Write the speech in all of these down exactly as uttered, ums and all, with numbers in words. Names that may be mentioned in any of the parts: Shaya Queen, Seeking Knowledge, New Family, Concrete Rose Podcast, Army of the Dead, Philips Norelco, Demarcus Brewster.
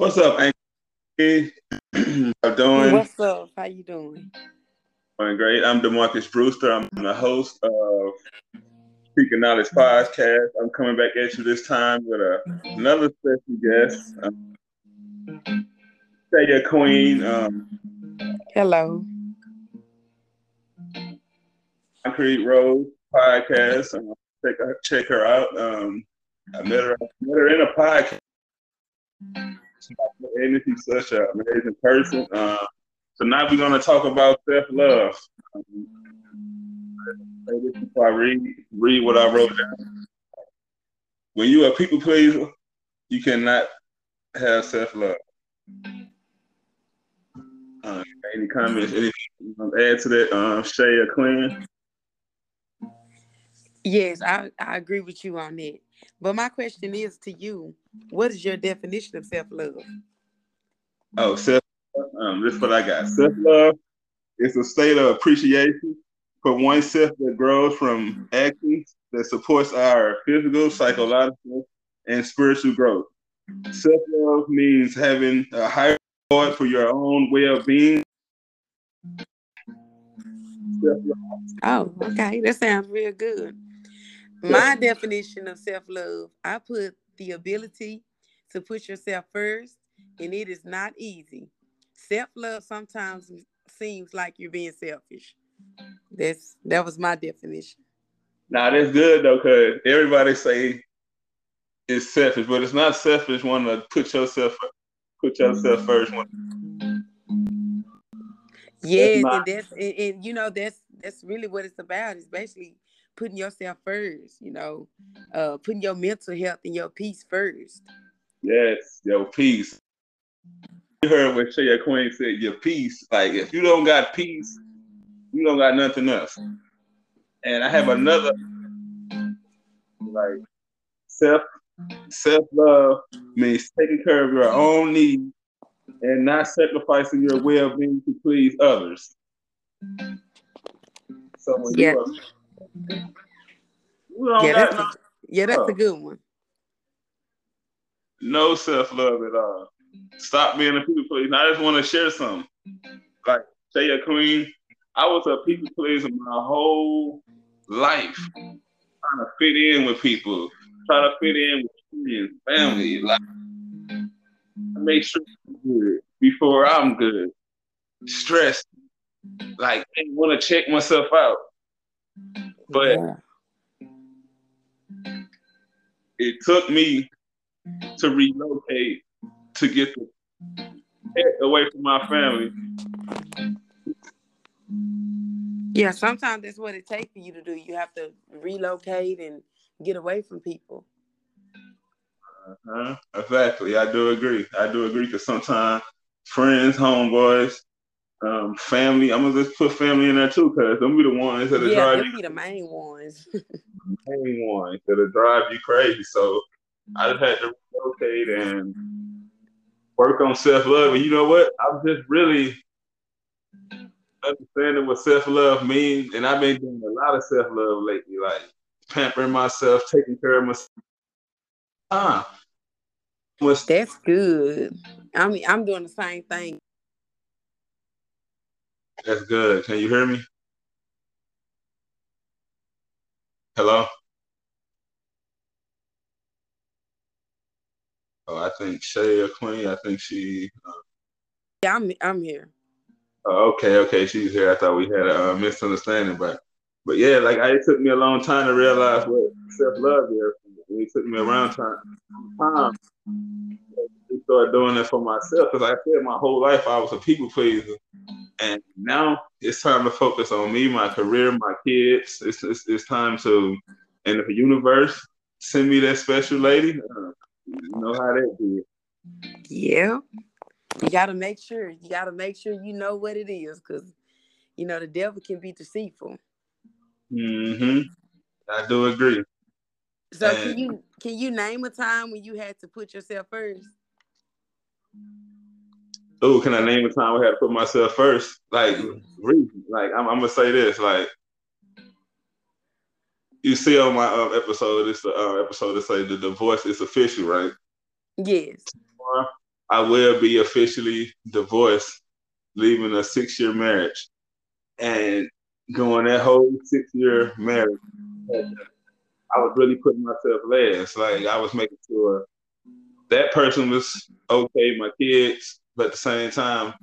What's up, Angry? How doing? What's up? How you doing? Doing great. I'm Demarcus Brewster. I'm the host of Seeking Knowledge Podcast. I'm coming back at you this time with a, another special guest, um, Shaya Queen. Um, Hello. Concrete Rose Podcast. Um, check, check her out. Um, I met her. I met her in a podcast. And she's such an amazing person. Uh, tonight we're going to talk about self-love. Um, I read, read what I wrote down. When you are a people pleaser, you cannot have self-love. Uh, any comments? Anything you want to add to that, um, Shaya Queen? Yes, I, I agree with you on that. But my question is to you, what is your definition of self-love? Oh, self-love, um, this is what I got. Self-love is a state of appreciation for oneself that grows from actions that supports our physical, psychological, and spiritual growth. Self-love means having a higher regard for your own well-being. Oh, okay. That sounds real good. My definition of self-love, I put the ability to put yourself first, and it is not easy. Self-love sometimes seems like you're being selfish. That's that was my definition. Now, that's good, though, because everybody say it's selfish, but it's not selfish wanting to put yourself put yourself first. Yes, and that's and, and you know that's that's really what it's about. It's basically putting yourself first, you know, uh, putting your mental health and your peace first. Yes, your peace. You heard what Shaya Queen said, your peace. Like, if you don't got peace, you don't got nothing else. And I have another, like, self, self-love means taking care of your own needs and not sacrificing your well-being to please others. So when yeah. you are, Yeah that's, a, yeah, that's a good one. No self-love at all. Stop being a people pleaser. I just want to share something. Like, Shaya Queen, I was a people pleaser my whole life, trying to fit in with people, trying to fit in with friends, family. Like, I make sure I'm good before I'm good. Stressed. Like, I want to check myself out. But yeah. It took me to relocate to get the heck away from my family. Yeah, sometimes that's what it takes for you to do. You have to relocate and get away from people. Uh-huh. Exactly. I do agree. I do agree because sometimes friends, homeboys, Um, family, I'm gonna just put family in there too, cause them be the ones that yeah, drive you. Yeah, be the main ones. main ones that'll drive you crazy. So I just had to relocate and work on self-love. And you know what? I'm just really understanding what self-love means, and I've been doing a lot of self-love lately, like pampering myself, taking care of myself. Ah, that's good. I mean, I'm doing the same thing. That's good. Can you hear me? Hello? Oh, I think Shaya Queen, I think she... Uh... Yeah, I'm I'm here. Oh, okay, okay, she's here. I thought we had a uh, misunderstanding, but but yeah, like, I, it took me a long time to realize what self-love is. It took me a long time. time to start doing it for myself, because I said my whole life I was a people pleaser. And now it's time to focus on me, my career, my kids. It's it's, it's time to, and the universe send me that special lady. Uh, you know how that did. Yeah, you gotta make sure. You gotta make sure you know what it is, because you know the devil can be deceitful. Mm-hmm. I do agree. So and can you can you name a time when you had to put yourself first? Oh, can I name a time I had to put myself first? Like, like I'm, I'm gonna say this. Like, you see on my um, episode, it's the uh, episode that say the divorce is official, right? Yes. I will be officially divorced, leaving a six-year marriage. And during that whole six-year marriage, I was really putting myself last. Like, I was making sure that person was okay, my kids, but at the same time,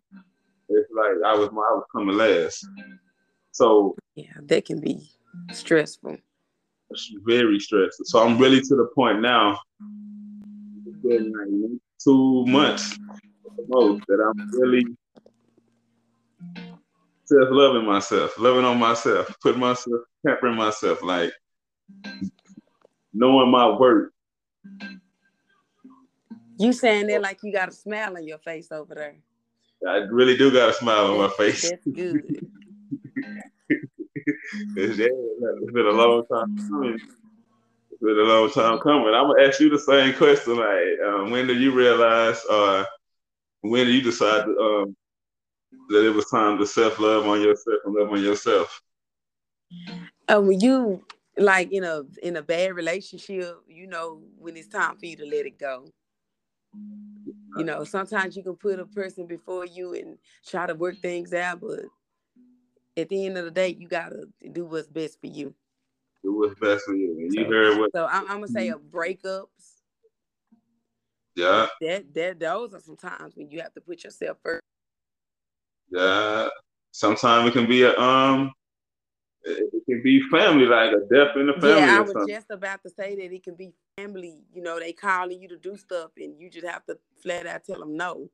it's like I was I was coming last. So yeah, that can be stressful. It's very stressful. So I'm really to the point now, it's been like two months at the most, that I'm really self-loving myself, loving on myself, putting myself, pampering myself, like knowing my worth. You saying that like you got a smile on your face over there. I really do got a smile on my face. That's good. It's, yeah, it's been a long time coming. It's been a long time coming. I'm gonna ask you the same question. Like, um, when did you realize, or uh, when did you decide to, um, that it was time to self-love on yourself and love on yourself? Uh, when you like in a in a bad relationship, you know when it's time for you to let it go. You know, sometimes you can put a person before you and try to work things out, but at the end of the day, you gotta do what's best for you. Do what's best for you. And so, you heard what? So I'm, I'm gonna say, a breakups. Yeah. That that those are some times when you have to put yourself first. Yeah. Sometimes it can be a um. It can be family, like a death in the family. Yeah, I was just about to say that it can be family. You know, they calling you to do stuff, and you just have to flat out tell them no.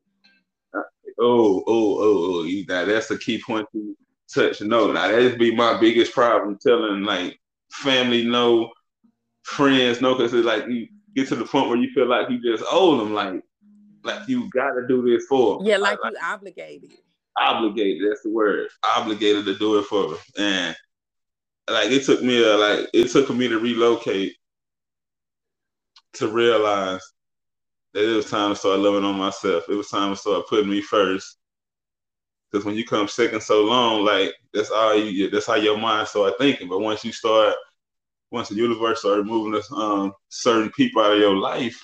Uh, oh, oh, oh, oh! You, now that's a key point to touch. No, now that'd be my biggest problem. Telling like family no, friends no, because it's like you get to the point where you feel like you just owe them, like like you got to do this for them. Yeah, like, like you like, obligated. Obligated. That's the word. Obligated to do it for them. And like it took me a, like it took me to relocate to realize that it was time to start loving on myself. It was time to start putting me first. Because when you come second so long, like that's all you that's how your mind start thinking. But once you start, once the universe started removing um certain people out of your life,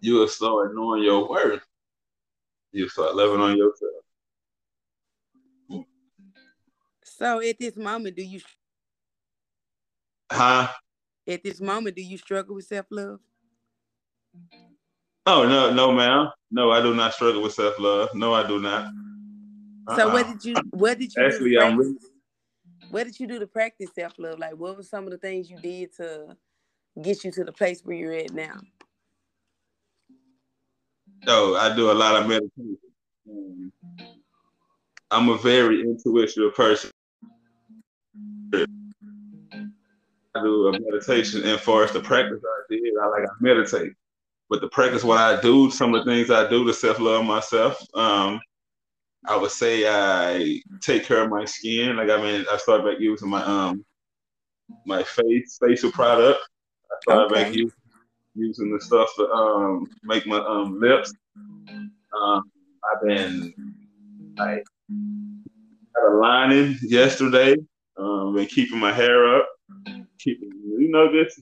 you will start knowing your worth. You start loving on yourself. So at this moment, do you? Huh? At this moment, do you struggle with self-love? Oh, no, no, ma'am. No, I do not struggle with self-love. No, I do not. Uh-uh. So what did you, what did you Actually, do to practice, really... what did you do to practice self-love? Like, what were some of the things you did to get you to the place where you're at now? Oh, I do a lot of meditation. Um, I'm a very intuitive person. I do a meditation, and far as the practice I did, I like I meditate. But the practice, what I do, some of the things I do to self-love myself, um, I would say I take care of my skin. Like I mean, I started back using my um my face facial product. I started okay. back using, using the stuff to um make my um lips. Um, I've been like got a lining yesterday. Um, been keeping my hair up. Keeping, you know, this.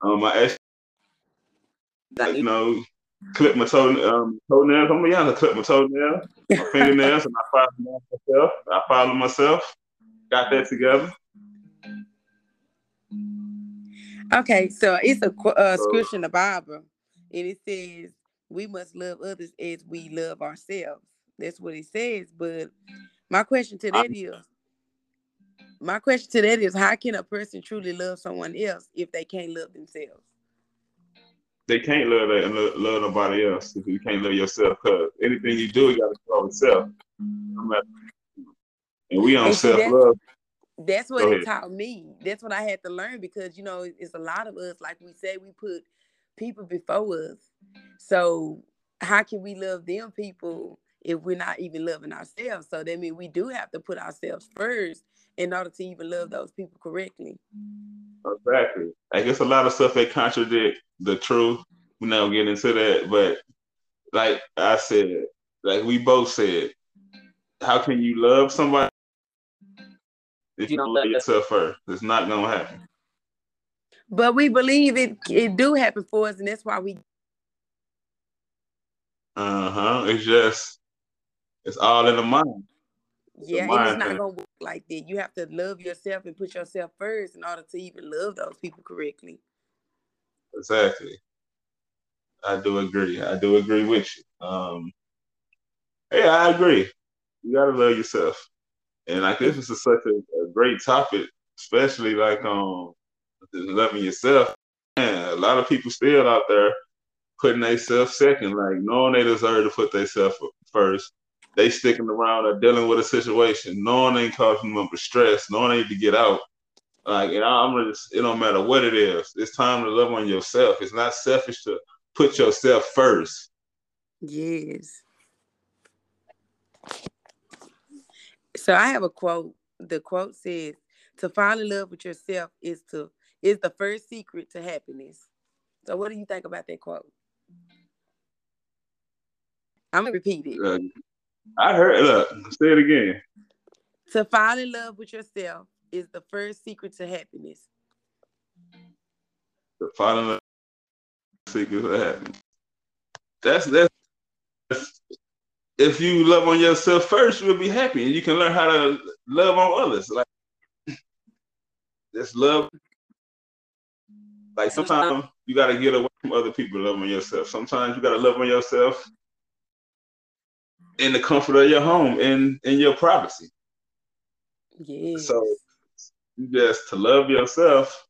Um, I asked, you know, clip my toe, um, toenails. I'm gonna clip my toenail, my fingernails, and I follow myself. I follow myself. Got that together. Okay, so it's a uh, scripture in the Bible, and it says we must love others as we love ourselves. That's what it says. But my question to that I, is. My question to that is, how can a person truly love someone else if they can't love themselves? They can't love that and love, love nobody else if you can't love yourself. Because anything you do, you got to love yourself. And we on self-love. That's what it taught me. That's what I had to learn because, you know, it's a lot of us, like we say, we put people before us. So how can we love them people if we're not even loving ourselves? So that means we do have to put ourselves first in order to even love those people correctly. Exactly. I guess a lot of stuff that contradict the truth. We're not getting into that, but like I said, like we both said, how can you love somebody if you don't love yourself first? It's not gonna happen. But we believe it. It do happen for us, and that's why we. Uh-huh. It's just, it's all in the mind. It's yeah, mind it's not thing. Gonna work like that. You have to love yourself and put yourself first in order to even love those people correctly. Exactly. I do agree. I do agree with you. Um, hey, I agree. You gotta love yourself. And like this is a, such a, a great topic, especially like um loving yourself. Man, a lot of people still out there putting themselves second, like knowing they deserve to put themselves first. They sticking around or dealing with a situation, knowing they causing them stress, knowing they need to get out. Like, and I'm just, it don't matter what it is. It's time to love on yourself. It's not selfish to put yourself first. Yes. So I have a quote. The quote says, "To fall in love with yourself is to is the first secret to happiness." So what do you think about that quote? I'm gonna repeat it. Uh, I heard it. Look, say it again. To fall in love with yourself is the first secret to happiness. To fall in love is the secret to happiness. That's that's. that's If you love on yourself first, you'll be happy, and you can learn how to love on others. Like, just love. Like, sometimes you got to get away from other people to love on yourself. Sometimes you got to love on yourself in the comfort of your home, in, in your privacy. Yes. So, just to love yourself,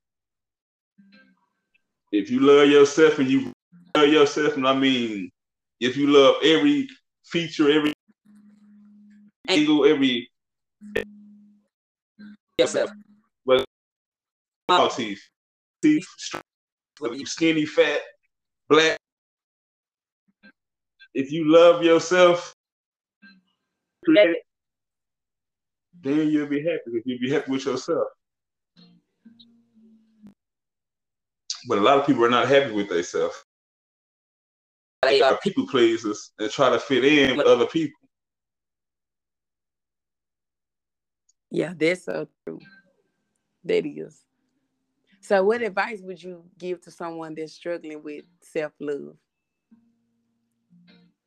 if you love yourself, and you love yourself, and I mean, if you love every feature, every angle, every yourself, whether all teeth, teeth, whether you skinny, fat, black. If you love yourself, then you'll be happy. If you'll be happy with yourself, but a lot of people are not happy with themselves. They are people pleasers and try to fit in with other people. Yeah, that's so true. That is. So what advice would you give to someone that's struggling with self-love?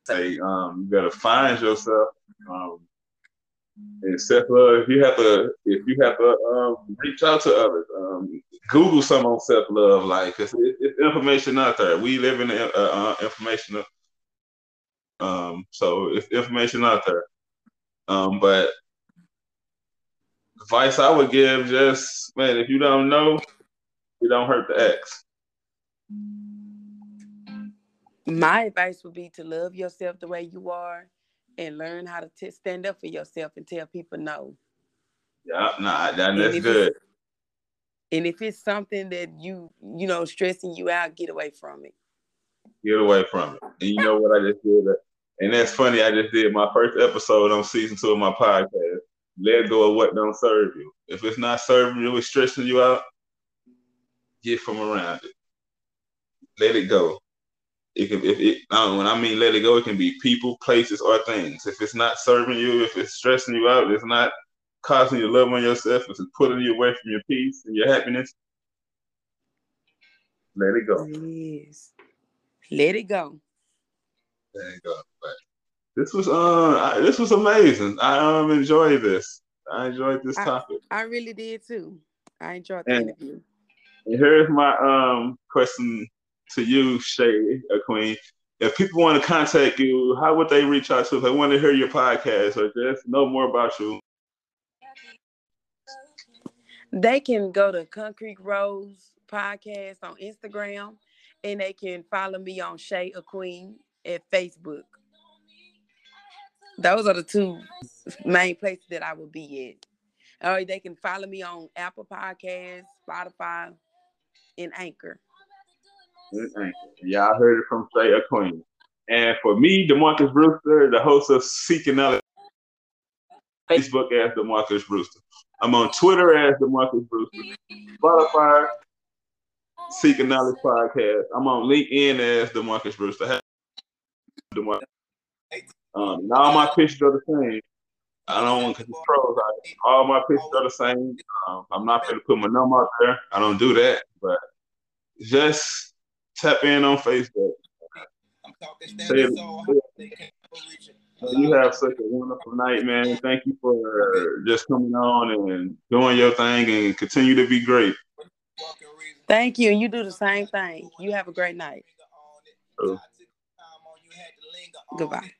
Hey, um, you gotta find yourself. Um, and self-love, if you have to, if you have to um, reach out to others, um, Google some on self-love. Like, it's, it's information out there. We live in the uh, information, um, so it's information out there. Um, but advice I would give, just man, if you don't know, it don't hurt to ask. My advice would be to love yourself the way you are, and learn how to t- stand up for yourself and tell people no. Yeah, nah, that, that's good. And if it's something that you, you know, stressing you out, get away from it. Get away from it. And you know what I just did? And that's funny. I just did my first episode on season two of my podcast. Let go of what don't serve you. If it's not serving you, it's stressing you out, get from around it. Let it go. It can, if it, I when I mean let it go, it can be people, places, or things. If it's not serving you, if it's stressing you out, it's not causing your love on yourself, if it's putting you away from your peace and your happiness, let it go. Yes. Let it go. Let it go. But this was uh, I, this was amazing. I um enjoyed this. I enjoyed this I, topic. I really did too. I enjoyed the and, interview. And here's my um question to you, Shaya Queen. If people want to contact you, how would they reach out to you if they want to hear your podcast or just know more about you? They can go to Concrete Rose Podcast on Instagram, and they can follow me on Shaya Queen at Facebook. Those are the two main places that I will be at. Or they can follow me on Apple Podcasts, Spotify, and Anchor. Y'all heard it from Shaya Queen. And for me, Demarcus Brewster, the host of Seeking Knowledge, Facebook as Demarcus Brewster. I'm on Twitter as Demarcus Brewster. Spotify, Seeking Knowledge Podcast. I'm on LinkedIn as Demarcus Brewster. Demarcus. Um, all my pictures are the same. I don't want to control. All my pictures are the same. Um, I'm not going to put my number out there. I don't do that. But just tap in on Facebook. I'm talking say, so they can't reach it. You have such a wonderful night, man. Thank you for just coming on and doing your thing, and continue to be great. Thank you. You do the same thing. You have a great night. Oh. Goodbye.